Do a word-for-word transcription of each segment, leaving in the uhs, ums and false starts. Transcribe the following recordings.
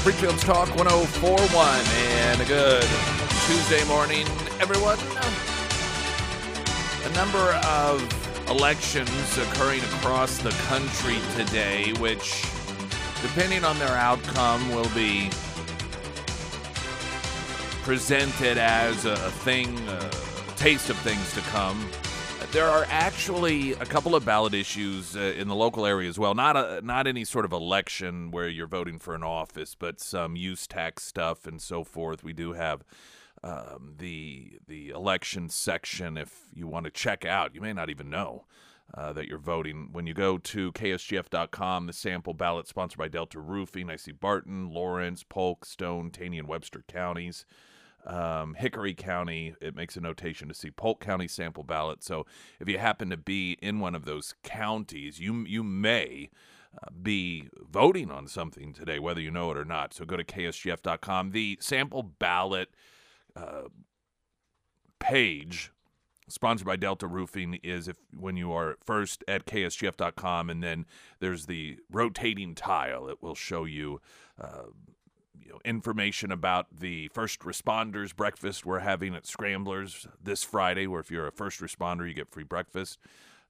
Springfield's Talk one oh four point one, and a good Tuesday morning, everyone. A number of elections occurring across the country today, which, depending on their outcome, will be presented as a thing, a taste of things to come. There are actually a couple of ballot issues uh, in the local area as well. Not a, not any sort of election where you're voting for an office, but some use tax stuff and so forth. We do have um, the the election section if you want to check out. You may not even know uh, that you're voting. When you go to K S G F dot com, the sample ballot sponsored by Delta Roofing, I see Barton, Lawrence, Polk, Stone, Taney, and Webster counties. Um, Hickory County, it makes a notation to see Polk County sample ballot. So if you happen to be in one of those counties, you you may uh, be voting on something today, whether you know it or not. So go to K S G F dot com. The sample ballot uh, page sponsored by Delta Roofing is if when you are first at K S G F dot com, and then there's the rotating tile. It will show you uh You know, information about the first responders breakfast we're having at Scramblers this Friday, where if you're a first responder, you get free breakfast.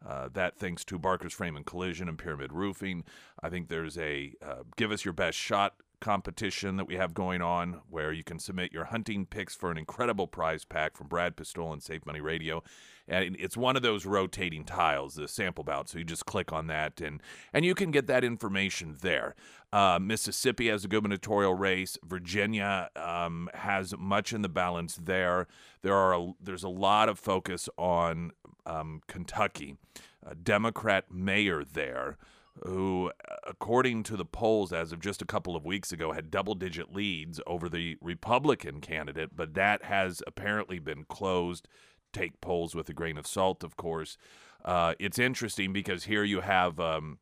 Uh, that thanks to Barker's Frame and Collision and Pyramid Roofing. I think there's a uh, Give Us Your Best Shot competition that we have going on, where you can submit your hunting picks for an incredible prize pack from Brad Pistol and Safe Money Radio. And it's one of those rotating tiles, the sample ballot. So you just click on that, and and you can get that information there. Uh, Mississippi has a gubernatorial race. Virginia um, has much in the balance there. There are a, there's a lot of focus on um, Kentucky, a Democrat mayor there, who, according to the polls as of just a couple of weeks ago, had double-digit leads over the Republican candidate, but that has apparently been closed. Take polls with a grain of salt, of course. Uh, it's interesting because here you have, um,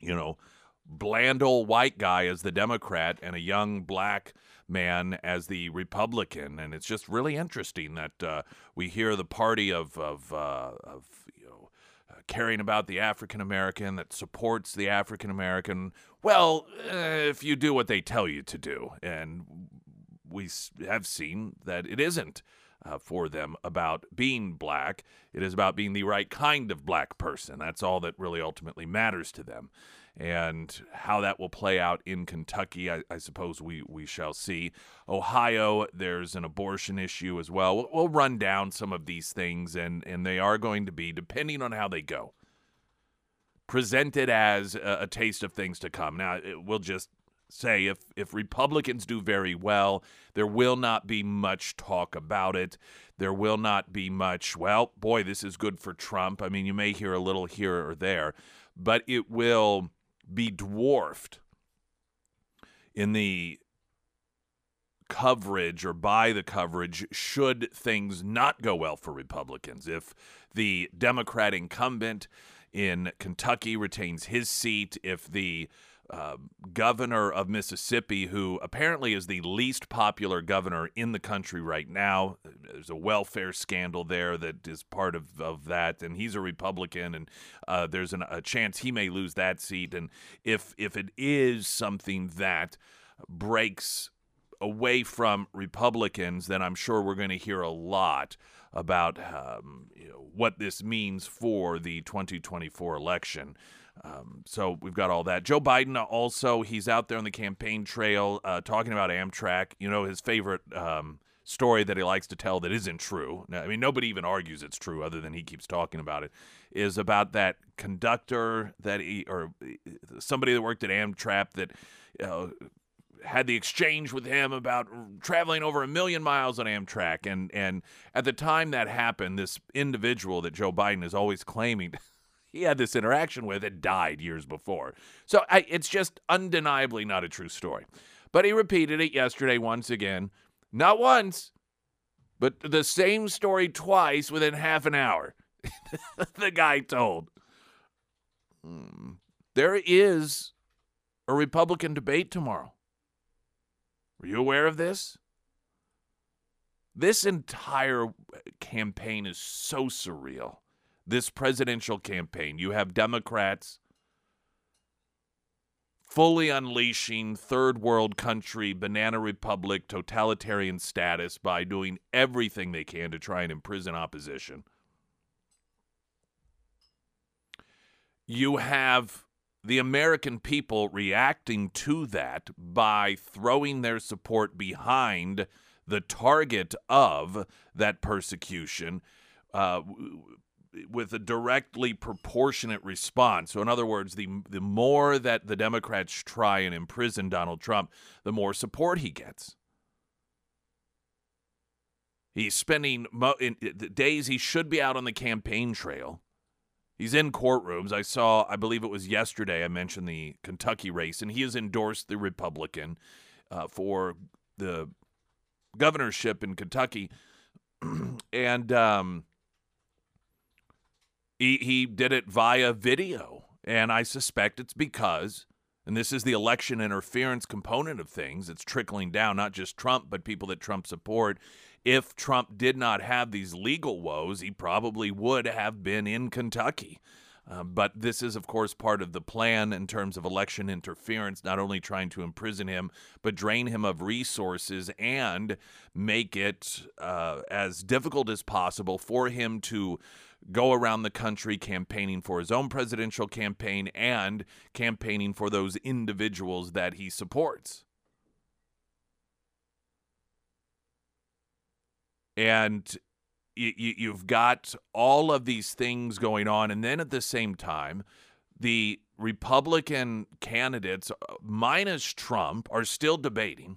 you know, bland old white guy as the Democrat and a young black man as the Republican, and it's just really interesting that uh, we hear the party of, of, uh, of you know, caring about the African-American, that supports the African-American, well, uh, if you do what they tell you to do. And we have seen that it isn't uh, for them about being black. It is about being the right kind of black person. That's all that really ultimately matters to them. And how that will play out in Kentucky, I, I suppose we, we shall see. Ohio, there's an abortion issue as well. We'll, we'll run down some of these things, and, and they are going to be, depending on how they go, presented as a, a taste of things to come. Now, it, we'll just say if, if Republicans do very well, there will not be much talk about it. There will not be much, well, boy, this is good for Trump. I mean, you may hear a little here or there, but it will be dwarfed in the coverage or by the coverage should things not go well for Republicans. If the Democrat incumbent in Kentucky retains his seat, if the uh, governor of Mississippi, who apparently is the least popular governor in the country right now, there's a welfare scandal there that is part of, of that, and he's a Republican, and uh, there's an, a chance he may lose that seat. And if if it is something that breaks away from Republicans, then I'm sure we're going to hear a lot about um, you know, what this means for the twenty twenty-four election. Um, so we've got all that. Joe Biden also, he's out there on the campaign trail uh, talking about Amtrak. You know, his favorite um, story that he likes to tell that isn't true. Now, I mean, nobody even argues it's true other than he keeps talking about it, is about that conductor that he, or somebody that worked at Amtrak that uh, had the exchange with him about traveling over a million miles on Amtrak. And, and at the time that happened, this individual that Joe Biden is always claiming he had this interaction with had died years before. So I, it's just undeniably not a true story. But he repeated it yesterday once again. Not once, But the same story twice within half an hour, the guy told. Mm. There is a Republican debate tomorrow. Were you aware of this? This entire campaign is so surreal. This presidential campaign, you have Democrats fully unleashing third world country, banana republic, totalitarian status by doing everything they can to try and imprison opposition. You have the American people reacting to that by throwing their support behind the target of that persecution uh, with a directly proportionate response. So in other words, the the more that the Democrats try and imprison Donald Trump, the more support he gets. He's spending mo- in, in days he should be out on the campaign trail. He's in courtrooms. I saw, I believe it was yesterday, I mentioned the Kentucky race, and he has endorsed the Republican uh, for the governorship in Kentucky. and um, he, he did it via video. And I suspect it's because, and this is the election interference component of things, it's trickling down, not just Trump, but people that Trump support. If Trump did not have these legal woes, he probably would have been in Kentucky. Uh, but this is, of course, part of the plan in terms of election interference, not only trying to imprison him, but drain him of resources and make it uh, as difficult as possible for him to go around the country campaigning for his own presidential campaign and campaigning for those individuals that he supports. And you, you, you've got all of these things going on. And then at the same time, the Republican candidates, minus Trump, are still debating.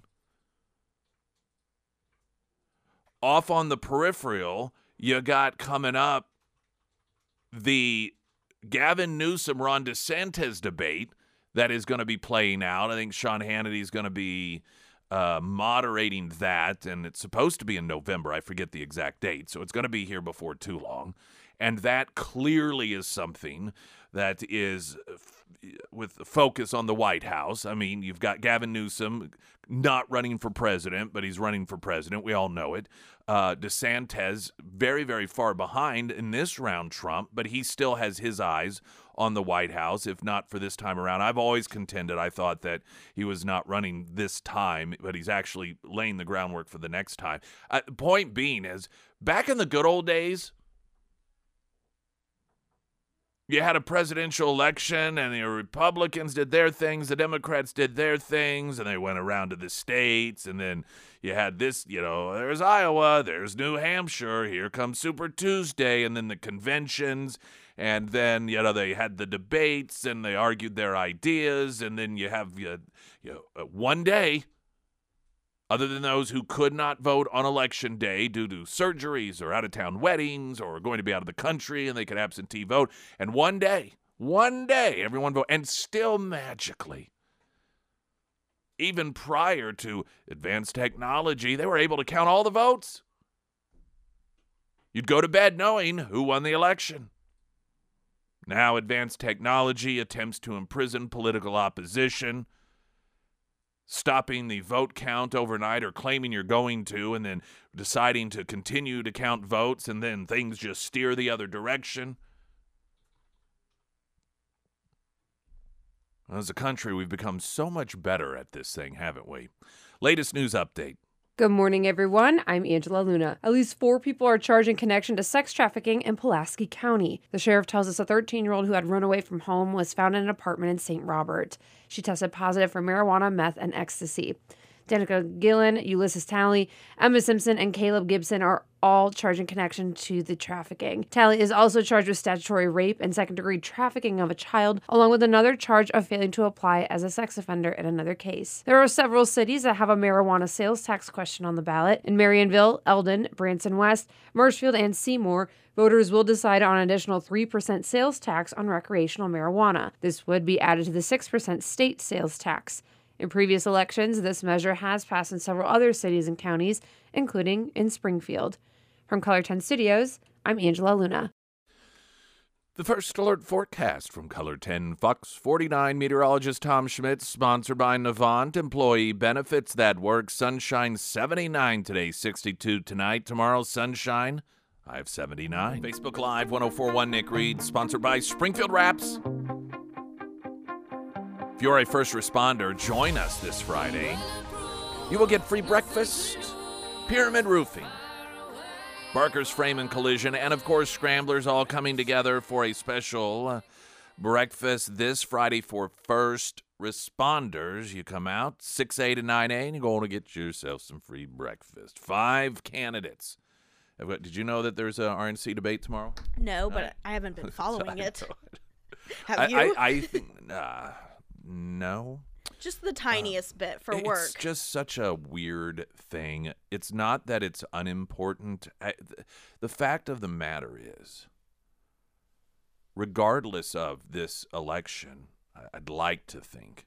Off on the peripheral, you got coming up the Gavin Newsom, Ron DeSantis debate that is going to be playing out. I think Sean Hannity is going to be Uh, moderating that, and it's supposed to be in November. I forget the exact date, so it's going to be here before too long. And that clearly is something that is f- with focus on the White House. I mean, you've got Gavin Newsom not running for president, but he's running for president. We all know it. Uh, DeSantis very, very far behind in this round, Trump, but he still has his eyes on the White House, if not for this time around. I've always contended, I thought that he was not running this time, but he's actually laying the groundwork for the next time. Uh, point being is, back in the good old days, you had a presidential election and the Republicans did their things, the Democrats did their things, and they went around to the states, and then you had this, you know, there's Iowa, there's New Hampshire, here comes Super Tuesday, and then the conventions. And then, you know, they had the debates and they argued their ideas. And then you have, you know, one day, other than those who could not vote on election day due to surgeries or out-of-town weddings or going to be out of the country and they could absentee vote. And one day, one day, everyone vote. And still magically, even prior to advanced technology, they were able to count all the votes. You'd go to bed knowing who won the election. Now, advanced technology attempts to imprison political opposition, stopping the vote count overnight or claiming you're going to and then deciding to continue to count votes, and then things just steer the other direction. As a country, we've become so much better at this thing, haven't we? Latest news update. Good morning, everyone. I'm Angela Luna. At least four people are charged in connection to sex trafficking in Pulaski County. The sheriff tells us a thirteen-year-old who had run away from home was found in an apartment in Saint Robert. She tested positive for marijuana, meth, and ecstasy. Danica Gillen, Ulysses Talley, Emma Simpson, and Caleb Gibson are all charged in connection to the trafficking. Talley is also charged with statutory rape and second-degree trafficking of a child, along with another charge of failing to apply as a sex offender in another case. There are several cities that have a marijuana sales tax question on the ballot. In Marionville, Eldon, Branson West, Marshfield, and Seymour, voters will decide on an additional three percent sales tax on recreational marijuana. This would be added to the six percent state sales tax. In previous elections, this measure has passed in several other cities and counties, including in Springfield. From Color ten Studios, I'm Angela Luna. The First Alert forecast from Color ten Fox forty-nine meteorologist Tom Schmidt, sponsored by Navant Employee Benefits That Work. Sunshine seventy-nine today, sixty-two tonight. Tomorrow, sunshine, I have seventy-nine. Facebook Live one oh four point one Nick Reed, sponsored by Springfield Raps. If you're a first responder, join us this Friday. You will get free breakfast, Pyramid Roofing, Barker's Frame and Collision, and of course Scramblers, all coming together for a special breakfast this Friday for first responders. You come out six A to nine A and you're going to get yourself some free breakfast. Five candidates. Did you know that there's a R N C debate tomorrow? No, but uh, I haven't been following it. it. Have you? I, I, I think, uh, no. Just the tiniest uh, bit for it's work. It's just such a weird thing. It's not that it's unimportant. I, th- the fact of the matter is, regardless of this election, I- I'd like to think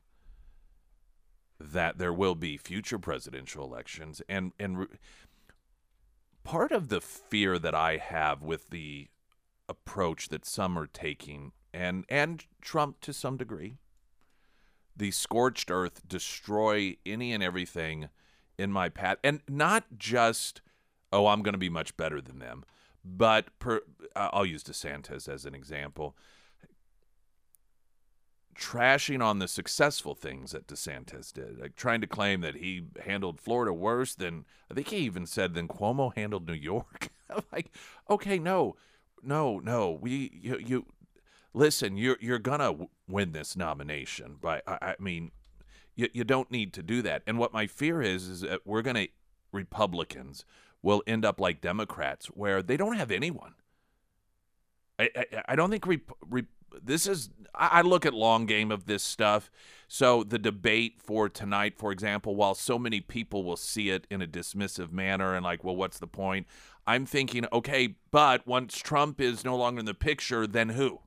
that there will be future presidential elections. And, and re- part of the fear that I have with the approach that some are taking, and and Trump to some degree, the scorched earth, destroy any and everything in my path. And not just, oh, I'm going to be much better than them, but per, I'll use DeSantis as an example. Trashing on the successful things that DeSantis did, like trying to claim that he handled Florida worse than, I think he even said, than Cuomo handled New York. Like, okay, no, no, no, we, you, you, Listen, you're you're gonna win this nomination, but I, I mean, you you don't need to do that. And what my fear is is that we're gonna Republicans will end up like Democrats, where they don't have anyone. I I, I don't think rep, rep, this is. I, I look at long game of this stuff. So the debate for tonight, for example, while so many people will see it in a dismissive manner and like, well, what's the point? I'm thinking, okay, but once Trump is no longer in the picture, then who?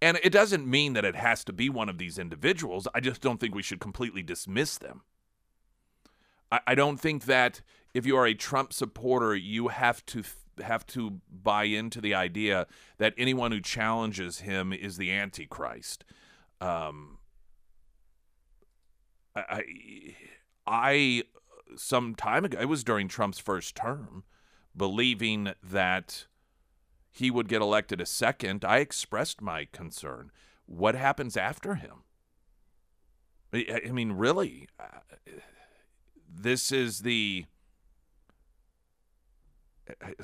And it doesn't mean that it has to be one of these individuals. I just don't think we should completely dismiss them. I, I don't think that if you are a Trump supporter, you have to th- have to buy into the idea that anyone who challenges him is the Antichrist. Um, I, I, some time ago, it was during Trump's first term, believing that he would get elected a second, I expressed my concern. What happens after him? I mean, really, uh, this is the,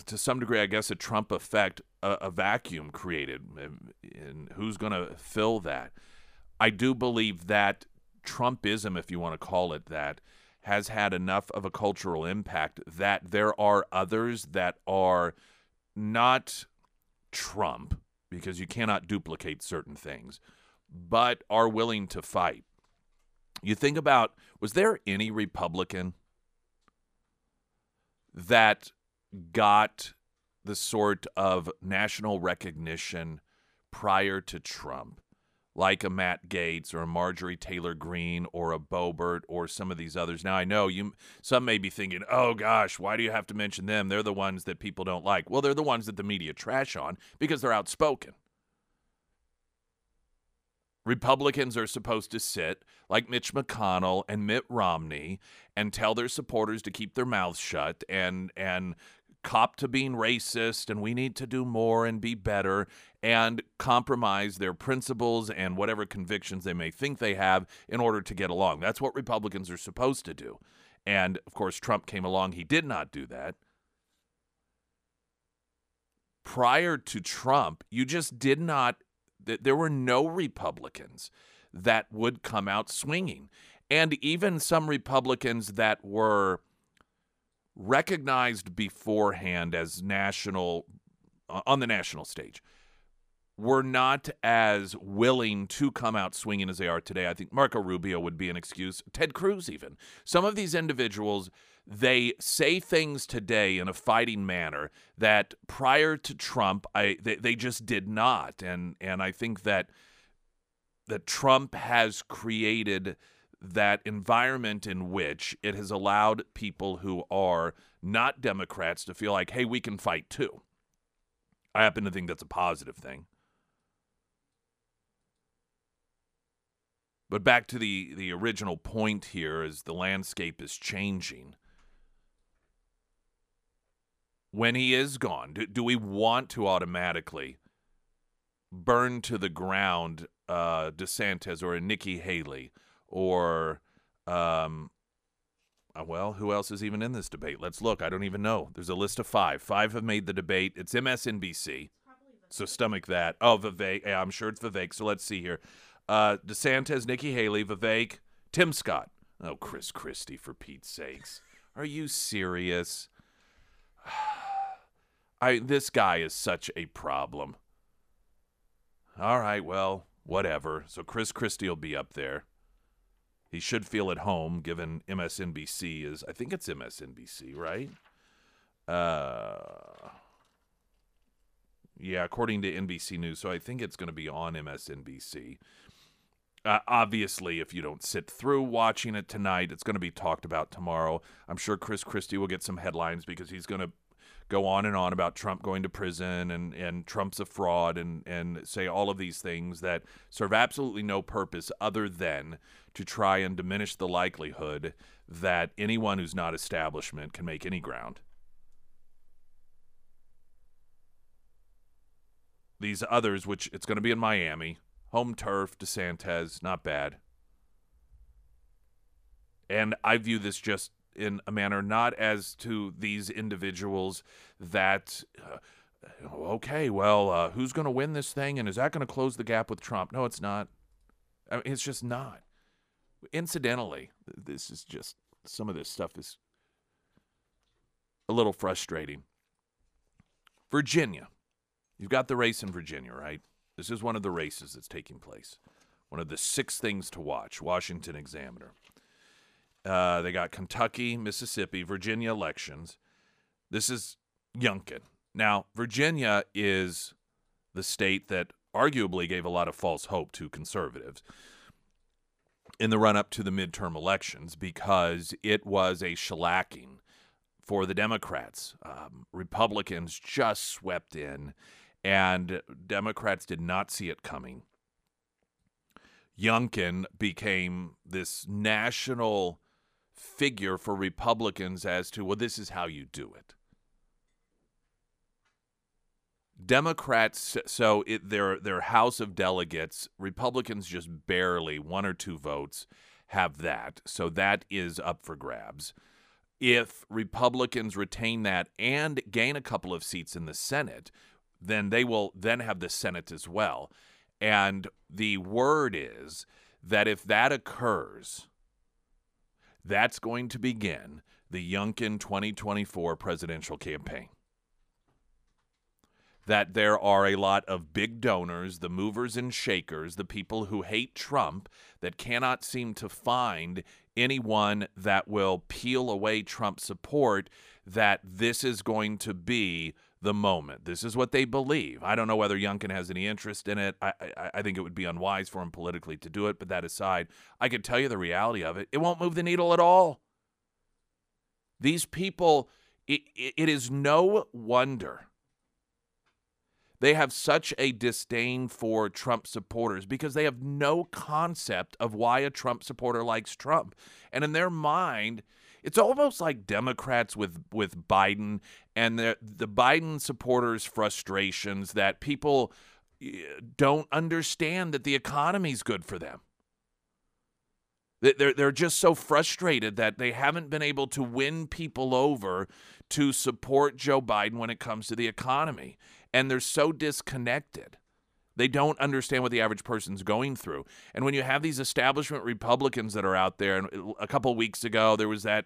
to some degree, I guess, a Trump effect, a, a vacuum created. And who's going to fill that? I do believe that Trumpism, if you want to call it that, has had enough of a cultural impact that there are others that are not Trump, because you cannot duplicate certain things, but are willing to fight. You think about, was there any Republican that got the sort of national recognition prior to Trump, like a Matt Gaetz or a Marjorie Taylor Greene or a Boebert or some of these others? Now, I know you. Some may be thinking, oh, gosh, why do you have to mention them? They're the ones that people don't like. Well, they're the ones that the media trash on because they're outspoken. Republicans are supposed to sit like Mitch McConnell and Mitt Romney and tell their supporters to keep their mouths shut and and cop to being racist, and we need to do more and be better and compromise their principles and whatever convictions they may think they have in order to get along. That's what Republicans are supposed to do. And, of course, Trump came along. He did not do that. Prior to Trump, you just did not – there were no Republicans that would come out swinging. And even some Republicans that were – recognized beforehand as national, on the national stage, were not as willing to come out swinging as they are today. I think Marco Rubio would be an excuse. Ted Cruz even. Some of these individuals, they say things today in a fighting manner that prior to Trump, I they, they just did not. And, and I think that that Trump has created that environment in which it has allowed people who are not Democrats to feel like, hey, we can fight too. I happen to think that's a positive thing. But back to the, the original point here is the landscape is changing. When he is gone, do, do we want to automatically burn to the ground uh, DeSantis or a Nikki Haley or, um, well, who else is even in this debate? Let's look. I don't even know. There's a list of five. Five have made the debate. It's M S N B C, so stomach that. Oh, Vivek. I'm sure it's Vivek, so let's see here. Uh, DeSantis, Nikki Haley, Vivek, Tim Scott. Oh, Chris Christie, for Pete's sakes. Are you serious? I, this guy is such a problem. All right, well, whatever. So Chris Christie will be up there. He should feel at home, given M S N B C is, I think it's M S N B C, right? Uh, yeah, according to N B C News, so I think it's going to be on M S N B C. Uh, obviously, if you don't sit through watching it tonight, it's going to be talked about tomorrow. I'm sure Chris Christie will get some headlines because he's going to go on and on about Trump going to prison and, and Trump's a fraud and, and say all of these things that serve absolutely no purpose other than to try and diminish the likelihood that anyone who's not establishment can make any ground. These others, which it's going to be in Miami. Home turf, DeSantis, not bad. And I view this just in a manner not as to these individuals that, uh, okay, well, uh, who's going to win this thing, and is that going to close the gap with Trump? No, it's not. I mean, it's just not. Incidentally, this is just, some of this stuff is a little frustrating. Virginia. You've got the race in Virginia, right? This is one of the races that's taking place. One of the six things to watch, Washington Examiner. Uh, they got Kentucky, Mississippi, Virginia elections. This is Youngkin. Now, Virginia is the state that arguably gave a lot of false hope to conservatives in the run-up to the midterm elections because it was a shellacking for the Democrats. Um, Republicans just swept in. And Democrats did not see it coming. Youngkin became this national figure for Republicans as to, well, this is how you do it. Democrats, so it, their, their House of Delegates, Republicans just barely, one or two votes, have that. So that is up for grabs. If Republicans retain that and gain a couple of seats in the Senate, then they will then have the Senate as well. And the word is that if that occurs, that's going to begin the Youngkin twenty twenty-four presidential campaign. That there are a lot of big donors, the movers and shakers, the people who hate Trump that cannot seem to find anyone that will peel away Trump's support, that this is going to be the moment. This is what they believe. I don't know whether Youngkin has any interest in it. I, I I think it would be unwise for him politically to do it, but that aside, I could tell you the reality of it. It won't move the needle at all. These people, it, it, it is no wonder they have such a disdain for Trump supporters because they have no concept of why a Trump supporter likes Trump. And in their mind, it's almost like Democrats with, with Biden and the, the Biden supporters' frustrations that people don't understand that the economy's good for them. They're, they're just so frustrated that they haven't been able to win people over to support Joe Biden when it comes to the economy. And they're so disconnected. They don't understand what the average person's going through. And when you have these establishment Republicans that are out there, and a couple of weeks ago there was that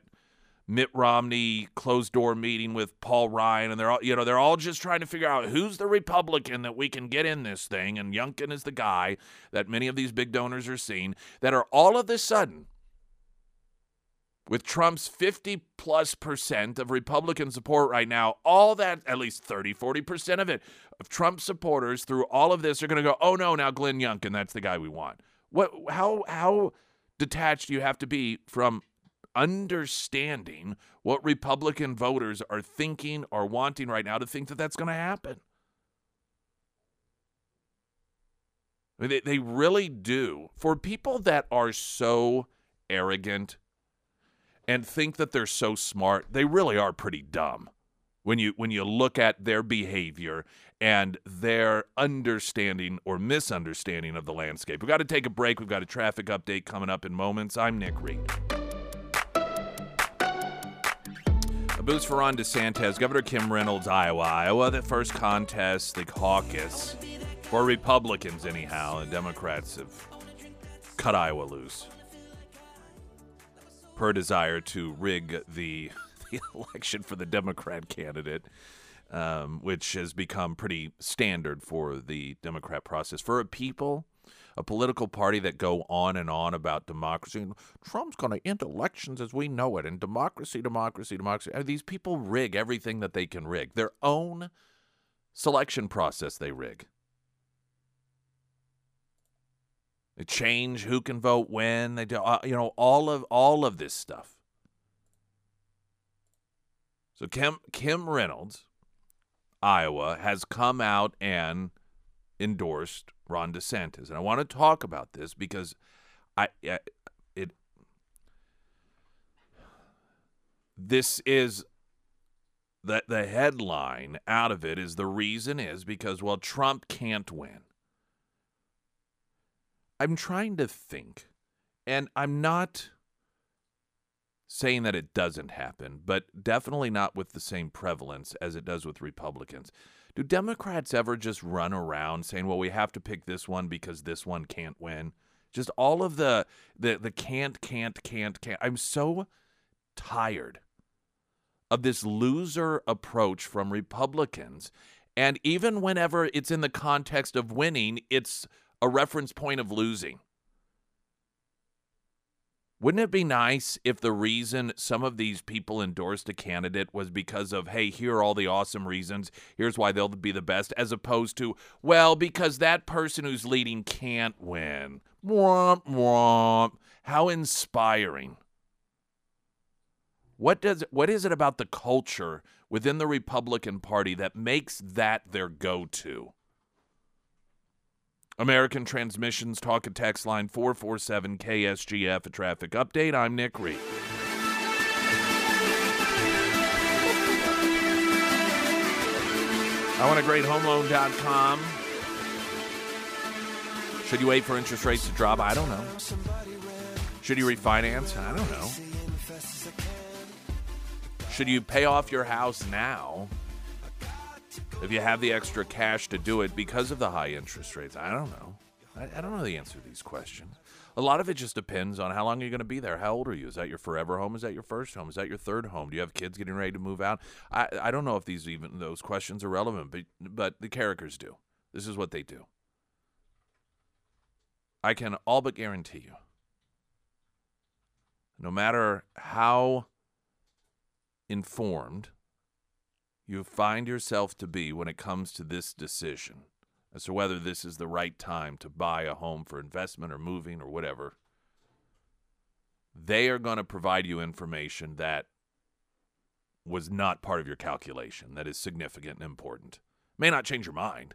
Mitt Romney closed door meeting with Paul Ryan, and they're all, you know, they're all just trying to figure out who's the Republican that we can get in this thing, and Youngkin is the guy that many of these big donors are seeing that are all of a sudden with Trump's fifty plus percent of Republican support right now, all that, at least thirty, forty percent of it, of Trump supporters through all of this are going to go, oh no, now Glenn Youngkin, that's the guy we want. What? How, how detached do you have to be from understanding what Republican voters are thinking or wanting right now to think that that's going to happen? I mean, they, they really do. For people that are so arrogant and think that they're so smart, they really are pretty dumb when you when you look at their behavior and their understanding or misunderstanding of the landscape. We've got to take a break. We've got a traffic update coming up in moments. I'm Nick Reed. A boost for Ron DeSantis, Governor Kim Reynolds, Iowa. Iowa, the first contest, the caucus, for Republicans anyhow, and Democrats have cut Iowa loose. Her desire to rig the, the election for the Democrat candidate, um, which has become pretty standard for the Democrat process. For a people, a political party that go on and on about democracy, Trump's going to end elections as we know it, and democracy, democracy, democracy. These people rig everything that they can rig. Their own selection process they rig. They change who can vote when. They do, uh, you know, all of all of this stuff. So Kim Kim Reynolds, Iowa, has come out and endorsed Ron DeSantis, and I want to talk about this because I, I it this is the the headline out of it is the reason is because well Trump can't win. I'm trying to think, and I'm not saying that it doesn't happen, but definitely not with the same prevalence as it does with Republicans. Do Democrats ever just run around saying, well, we have to pick this one because this one can't win? Just all of the the, the can't, can't, can't, can't. I'm so tired of this loser approach from Republicans, and even whenever it's in the context of winning, it's a reference point of losing. Wouldn't it be nice if the reason some of these people endorsed a candidate was because of, hey, here are all the awesome reasons, here's why they'll be the best, as opposed to, well, because that person who's leading can't win. Womp, womp. How inspiring. What does, what is it about the culture within the Republican Party that makes that their go-to? American Transmissions, talk a text line four four seven K S G F, a traffic update. I'm Nick Reed. I want a great home loan dot com. Should you wait for interest rates to drop? I don't know. Should you refinance? I don't know. Should you pay off your house now? If you have the extra cash to do it because of the high interest rates, I don't know. I, I don't know the answer to these questions. A lot of it just depends on how long you're going to be there. How old are you? Is that your forever home? Is that your first home? Is that your third home? Do you have kids getting ready to move out? I, I don't know if these even those questions are relevant, but but the characters do. This is what they do. I can all but guarantee you, no matter how informed you find yourself to be when it comes to this decision as to whether this is the right time to buy a home for investment or moving or whatever, they are going to provide you information that was not part of your calculation that is significant and important. May not change your mind,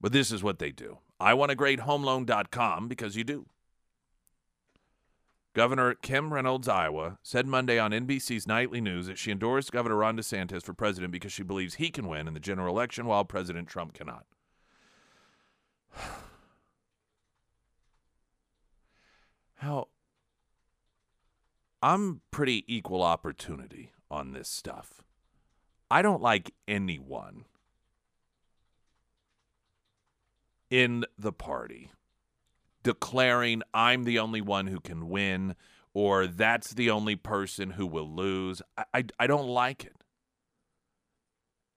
but this is what they do. I want a great home loan dot com because you do. Governor Kim Reynolds, Iowa, said Monday on N B C's Nightly News that she endorsed Governor Ron DeSantis for president because she believes he can win in the general election while President Trump cannot. How? I'm pretty equal opportunity on this stuff. I don't like anyone in the party declaring I'm the only one who can win or that's the only person who will lose. I, I, I don't like it.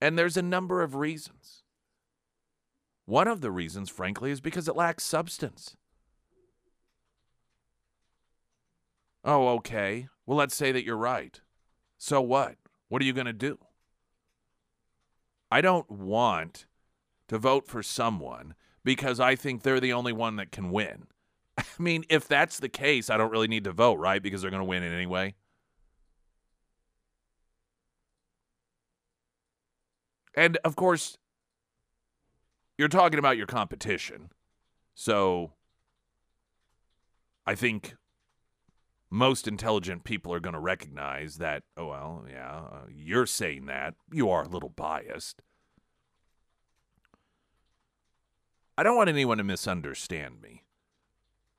And there's a number of reasons. One of the reasons, frankly, is because it lacks substance. Oh, okay. Well, let's say that you're right. So what? What are you going to do? I don't want to vote for someone because I think they're the only one that can win. I mean, if that's the case, I don't really need to vote, right? Because they're going to win it anyway. And, of course, you're talking about your competition. So I think most intelligent people are going to recognize that, oh, well, yeah, uh, you're saying that. You are a little biased. I don't want anyone to misunderstand me.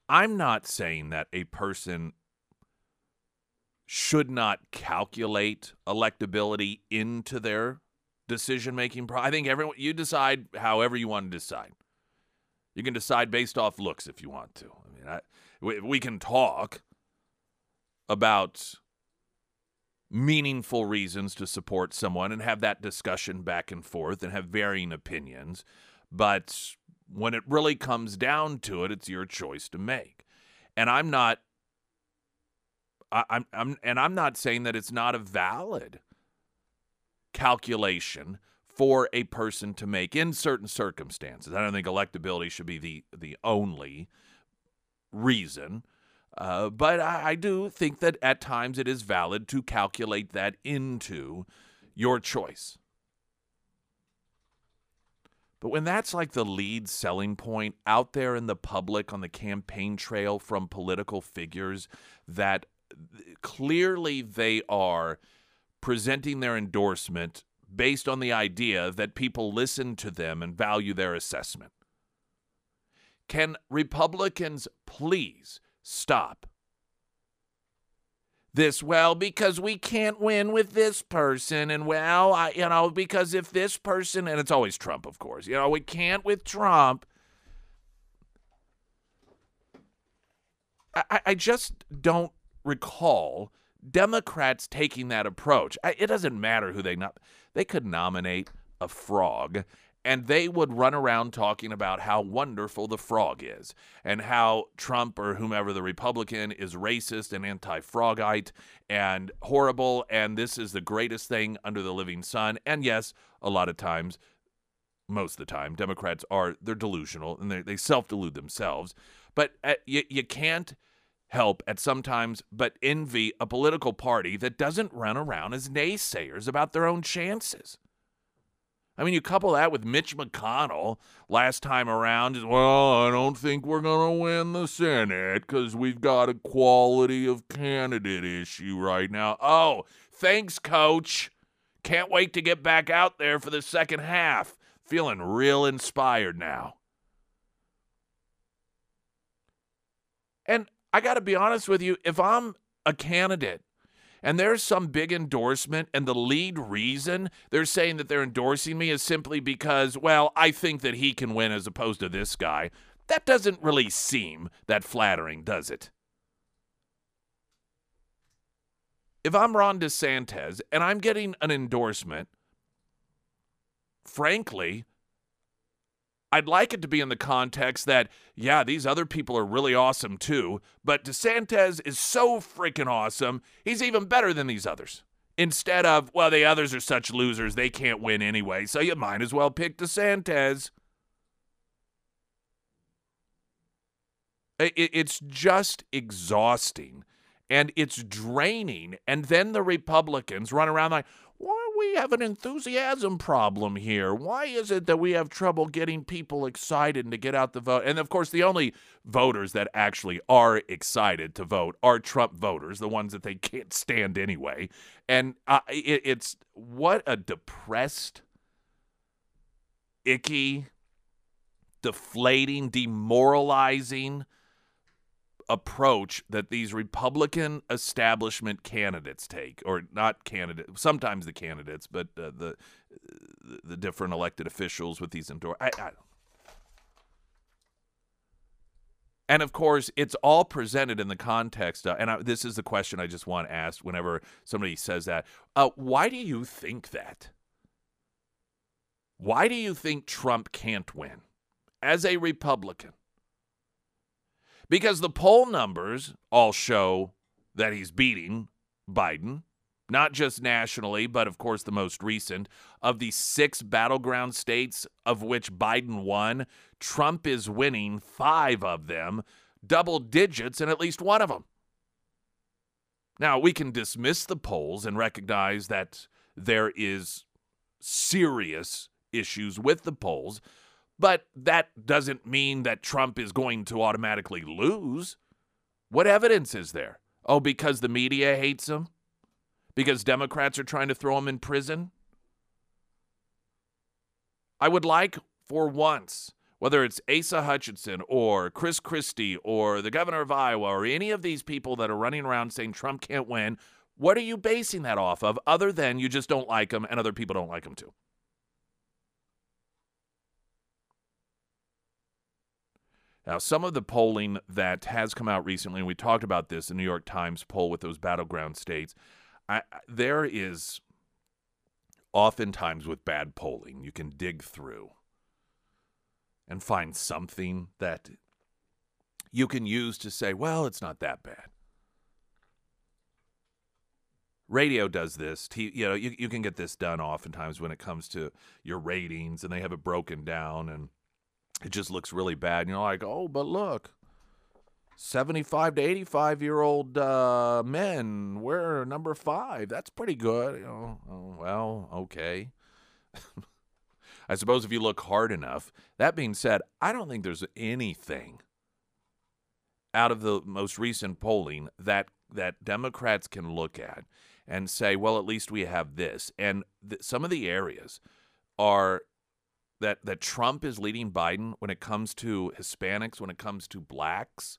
I'm not saying that a person should not calculate electability into their decision-making. Pro- I think everyone, you decide however you want to decide. You can decide based off looks if you want to. I mean, I, we, we can talk about meaningful reasons to support someone and have that discussion back and forth and have varying opinions. But when it really comes down to it, it's your choice to make. And I'm not I, I'm I'm and I'm not saying that it's not a valid calculation for a person to make in certain circumstances. I don't think electability should be the the only reason. Uh, but I, I do think that at times it is valid to calculate that into your choice. But when that's like the lead selling point out there in the public on the campaign trail from political figures that clearly they are presenting their endorsement based on the idea that people listen to them and value their assessment. Can Republicans please stop this? Well, because we can't win with this person, and well, I, you know, because if this person, and it's always Trump, of course, you know, we can't with Trump. I, I just don't recall Democrats taking that approach. I, it doesn't matter who they nom- they could nominate a frog, and they would run around talking about how wonderful the frog is and how Trump or whomever the Republican is racist and anti-frogite and horrible, and this is the greatest thing under the living sun. And yes, a lot of times, most of the time, Democrats are, they're delusional and they, they self-delude themselves. But uh, you, you can't help at sometimes but envy a political party that doesn't run around as naysayers about their own chances. I mean, you couple that with Mitch McConnell last time around. Well, I don't think we're going to win the Senate because we've got a quality of candidate issue right now. Oh, thanks, coach. Can't wait to get back out there for the second half. Feeling real inspired now. And I got to be honest with you, if I'm a candidate, and there's some big endorsement, and the lead reason they're saying that they're endorsing me is simply because, well, I think that he can win as opposed to this guy. That doesn't really seem that flattering, does it? If I'm Ron DeSantis and I'm getting an endorsement, frankly, I'd like it to be in the context that, yeah, these other people are really awesome too, but DeSantis is so freaking awesome, he's even better than these others. Instead of, well, the others are such losers, they can't win anyway, so you might as well pick DeSantis. It's just exhausting, and it's draining, and then the Republicans run around like, why we have an enthusiasm problem here? Why is it that we have trouble getting people excited and to get out the vote? And, of course, the only voters that actually are excited to vote are Trump voters, the ones that they can't stand anyway. And uh, it, it's what a depressed, icky, deflating, demoralizing approach that these Republican establishment candidates take, or not candidates, sometimes the candidates, but uh, the the different elected officials with these endorse. I, I and of course, it's all presented in the context of, and I, this is the question I just want asked whenever somebody says that. Uh, why do you think that? Why do you think Trump can't win as a Republican? Because the poll numbers all show that he's beating Biden, not just nationally, but of course the most recent. Of the six battleground states of which Biden won, Trump is winning five of them, double digits in at least one of them. Now, we can dismiss the polls and recognize that there is serious issues with the polls, but that doesn't mean that Trump is going to automatically lose. What evidence is there? Oh, because the media hates him? Because Democrats are trying to throw him in prison? I would like for once, whether it's Asa Hutchinson or Chris Christie or the governor of Iowa or any of these people that are running around saying Trump can't win, what are you basing that off of other than you just don't like him and other people don't like him too? Now, some of the polling that has come out recently, and we talked about this, the New York Times poll with those battleground states, I, there is oftentimes with bad polling, you can dig through and find something that you can use to say, well, it's not that bad. Radio does this. T- you know, you, you can get this done oftentimes when it comes to your ratings, and they have it broken down, and it just looks really bad. And you're like, oh, but look, seventy-five to eighty-five-year-old uh, men, we're number five. That's pretty good. You know, oh, well, okay. I suppose if you look hard enough. That being said, I don't think there's anything out of the most recent polling that, that Democrats can look at and say, well, at least we have this. And th- some of the areas are that that Trump is leading Biden when it comes to Hispanics, when it comes to blacks,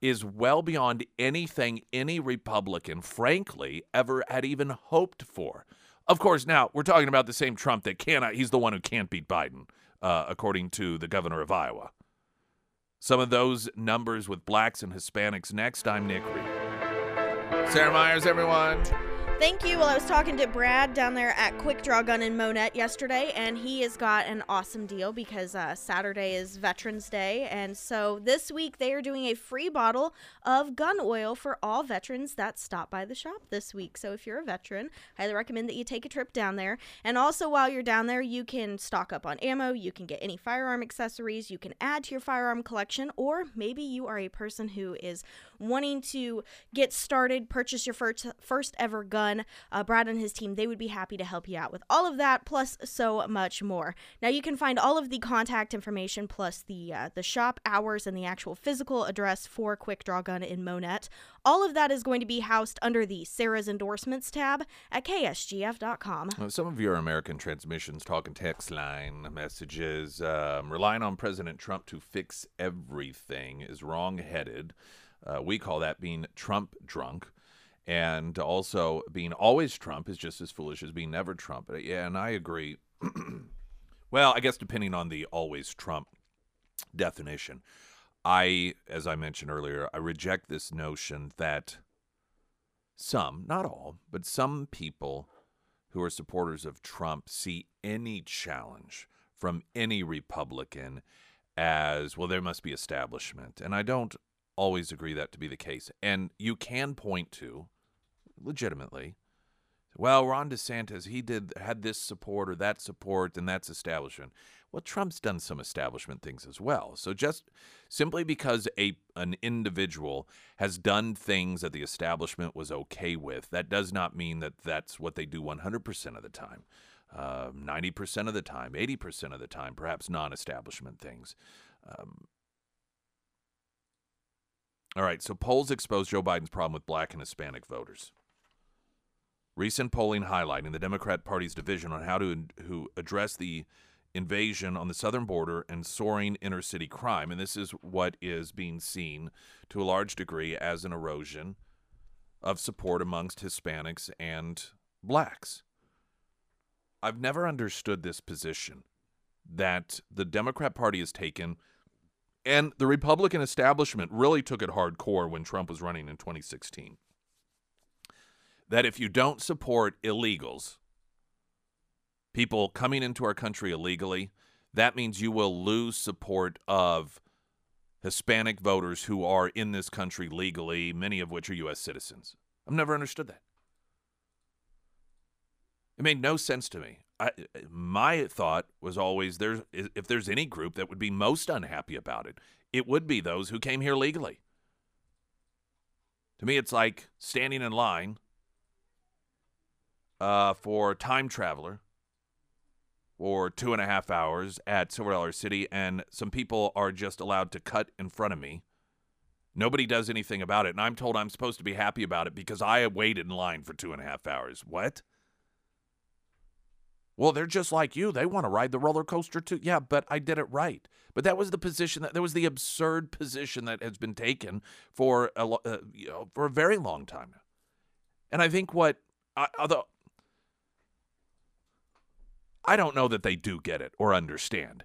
is well beyond anything any Republican, frankly, ever had even hoped for. Of course, now, we're talking about the same Trump that cannot, he's the one who can't beat Biden, uh, according to the governor of Iowa. Some of those numbers with blacks and Hispanics next. I'm Nick Reed. Sarah Myers, everyone. Thank you. Well, I was talking to Brad down there at Quick Draw Gun in Monette yesterday, and he has got an awesome deal because uh, Saturday is Veterans Day. And so this week they are doing a free bottle of gun oil for all veterans that stop by the shop this week. So if you're a veteran, I highly recommend that you take a trip down there. And also while you're down there, you can stock up on ammo. You can get any firearm accessories. You can add to your firearm collection, or maybe you are a person who is wanting to get started, purchase your first, first ever gun. Uh, Brad and his team, they would be happy to help you out with all of that, plus so much more. Now, you can find all of the contact information, plus the uh, the shop hours and the actual physical address for Quick Draw Gun in Monette. All of that is going to be housed under the Sarah's Endorsements tab at K S G F dot com. Well, some of your American transmissions, talk and text line messages, um, relying on President Trump to fix everything is wrong-headed. Uh, we call that being Trump drunk. And also, being always Trump is just as foolish as being never Trump. Yeah, and I agree. Well, I guess depending on the always Trump definition, I, as I mentioned earlier, I reject this notion that some, not all, but some people who are supporters of Trump see any challenge from any Republican as, well, there must be establishment. And I don't always agree that to be the case. And you can point to, legitimately, well, Ron DeSantis, he did had this support or that support, and that's establishment. Well, Trump's done some establishment things as well. So just simply because a an individual has done things that the establishment was okay with, that does not mean that that's what they do one hundred percent of the time, uh, ninety percent of the time, eighty percent of the time, perhaps non-establishment things. Um, All right, so polls expose Joe Biden's problem with black and Hispanic voters. Recent polling highlighting the Democrat Party's division on how to who address the invasion on the southern border and soaring inner-city crime. And this is what is being seen to a large degree as an erosion of support amongst Hispanics and blacks. I've never understood this position that the Democrat Party has taken. And the Republican establishment really took it hardcore when Trump was running in twenty sixteen. That if you don't support illegals, people coming into our country illegally, that means you will lose support of Hispanic voters who are in this country legally, many of which are U S citizens. I've never understood that. It made no sense to me. I, my thought was always, there's, if there's any group that would be most unhappy about it, it would be those who came here legally. To me, it's like standing in line uh, for Time Traveler or two and a half hours at Silver Dollar City, and some people are just allowed to cut in front of me. Nobody does anything about it, and I'm told I'm supposed to be happy about it because I waited in line for two and a half hours. What? Well, they're just like you. They want to ride the roller coaster too. Yeah, but I did it right. But that was the position that, that was the absurd position that has been taken for a uh, you know, for a very long time now. And I think what, I, although I don't know that they do get it or understand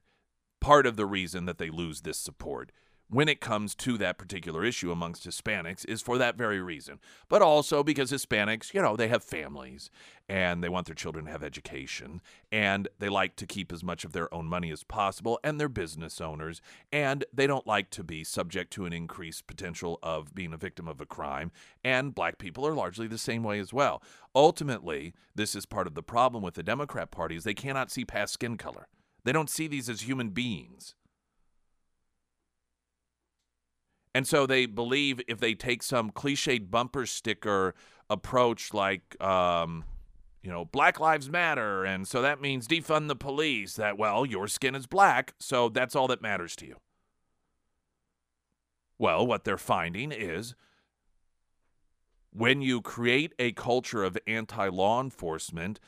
part of the reason that they lose this support when it comes to that particular issue amongst Hispanics is for that very reason. But also because Hispanics, you know, they have families and they want their children to have education and they like to keep as much of their own money as possible, and they're business owners and they don't like to be subject to an increased potential of being a victim of a crime. And black people are largely the same way as well. Ultimately, this is part of the problem with the Democrat Party is they cannot see past skin color. They don't see these as human beings. And so they believe if they take some cliched bumper sticker approach like, um, you know, Black Lives Matter, and so that means defund the police, that, well, your skin is black, so that's all that matters to you. Well, what they're finding is when you create a culture of anti-law enforcement,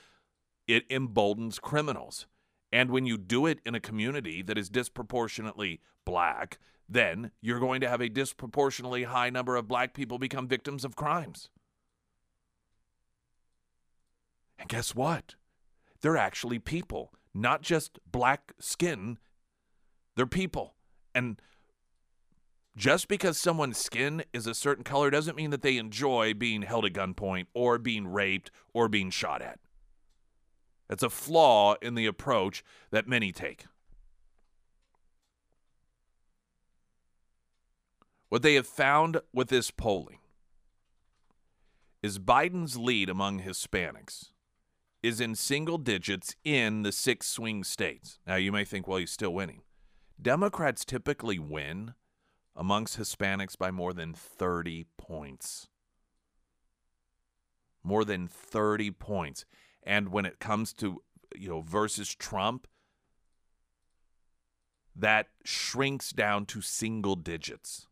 it emboldens criminals. And when you do it in a community that is disproportionately black, then you're going to have a disproportionately high number of black people become victims of crimes. And guess what? They're actually people, not just black skin. They're people. And just because someone's skin is a certain color doesn't mean that they enjoy being held at gunpoint or being raped or being shot at. That's a flaw in the approach that many take. What they have found with this polling is Biden's lead among Hispanics is in single digits in the six swing states. Now, you may think, well, he's still winning. Democrats typically win amongst Hispanics by more than thirty points. More than thirty points. And when it comes to, you know, versus Trump, that shrinks down to single digits.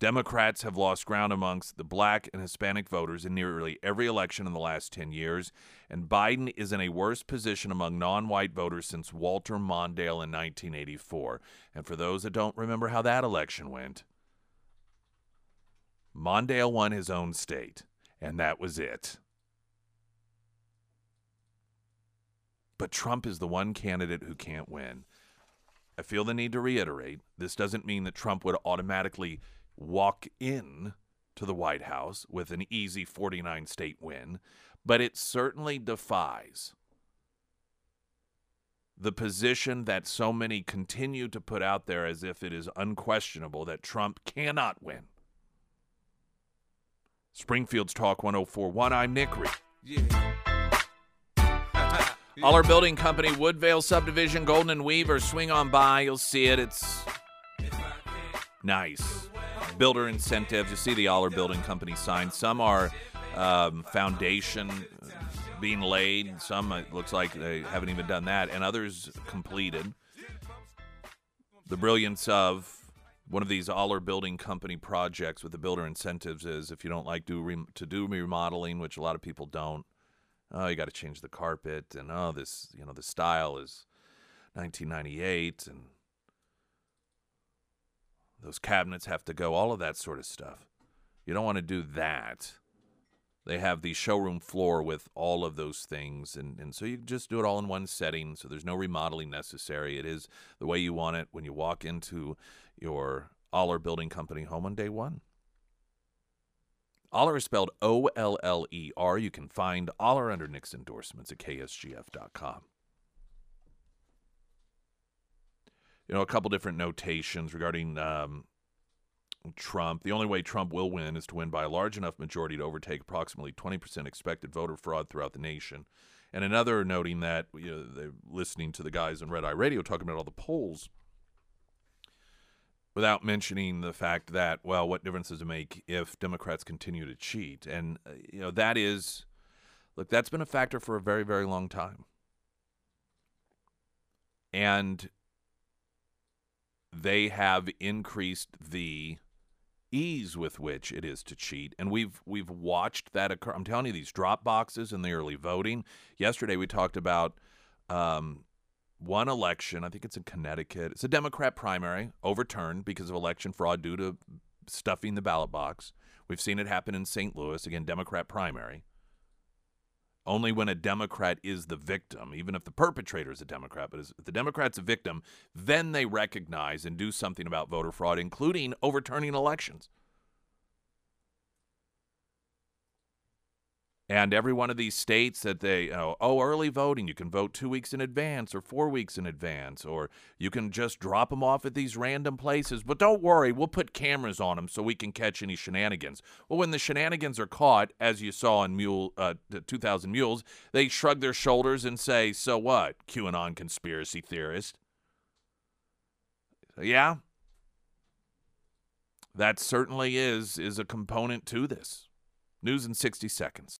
Democrats have lost ground amongst the black and Hispanic voters in nearly every election in the last ten years, and Biden is in a worse position among non-white voters since Walter Mondale in nineteen eighty-four. And for those that don't remember how that election went, Mondale won his own state, and that was it. But Trump is the one candidate who can't win. I feel the need to reiterate, this doesn't mean that Trump would automatically walk in to the White House with an easy forty-nine state win, but it certainly defies the position that so many continue to put out there as if it is unquestionable that Trump cannot win. Springfield's Talk one oh four point one, I'm Nick Reed. Yeah. Oller Building Company, Woodvale Subdivision, Golden and Weaver, swing on by, you'll see it, it's nice. Builder incentives. You see the Oller Building Company sign. Some are um, foundation being laid. Some, it looks like they haven't even done that. And others completed. The brilliance of one of these Oller Building Company projects with the builder incentives is if you don't like do re- to do remodeling, which a lot of people don't, oh, you got to change the carpet. And, oh, this, you know, the style is nineteen ninety-eight. And those cabinets have to go, all of that sort of stuff. You don't want to do that. They have the showroom floor with all of those things. And, and so you just do it all in one setting. So there's no remodeling necessary. It is the way you want it when you walk into your Oller Building Company home on day one. Oller is spelled O L L E R. You can find Oller under Nick's endorsements at K S G F dot com. you know, a couple different notations regarding um, Trump. The only way Trump will win is to win by a large enough majority to overtake approximately twenty percent expected voter fraud throughout the nation. And another noting that, you know, they're listening to the guys on Red Eye Radio talking about all the polls without mentioning the fact that, well, what difference does it make if Democrats continue to cheat? And, uh, you know, that is, look, that's been a factor for a very, very long time. And they have increased the ease with which it is to cheat, and we've we've watched that occur. I'm telling you, these drop boxes in the early voting. Yesterday we talked about um, one election. I think it's in Connecticut. It's a Democrat primary overturned because of election fraud due to stuffing the ballot box. We've seen it happen in Saint Louis. Again, Democrat primary. Only when a Democrat is the victim, even if the perpetrator is a Democrat, but if the Democrat's a victim, then they recognize and do something about voter fraud, including overturning elections. And every one of these states that they, you know, oh, early voting, you can vote two weeks in advance or four weeks in advance, or you can just drop them off at these random places. But don't worry, we'll put cameras on them so we can catch any shenanigans. Well, when the shenanigans are caught, as you saw in Mule, uh, two thousand Mules, they shrug their shoulders and say, so what, QAnon conspiracy theorist? Yeah, that certainly is, is a component to this. News in sixty seconds.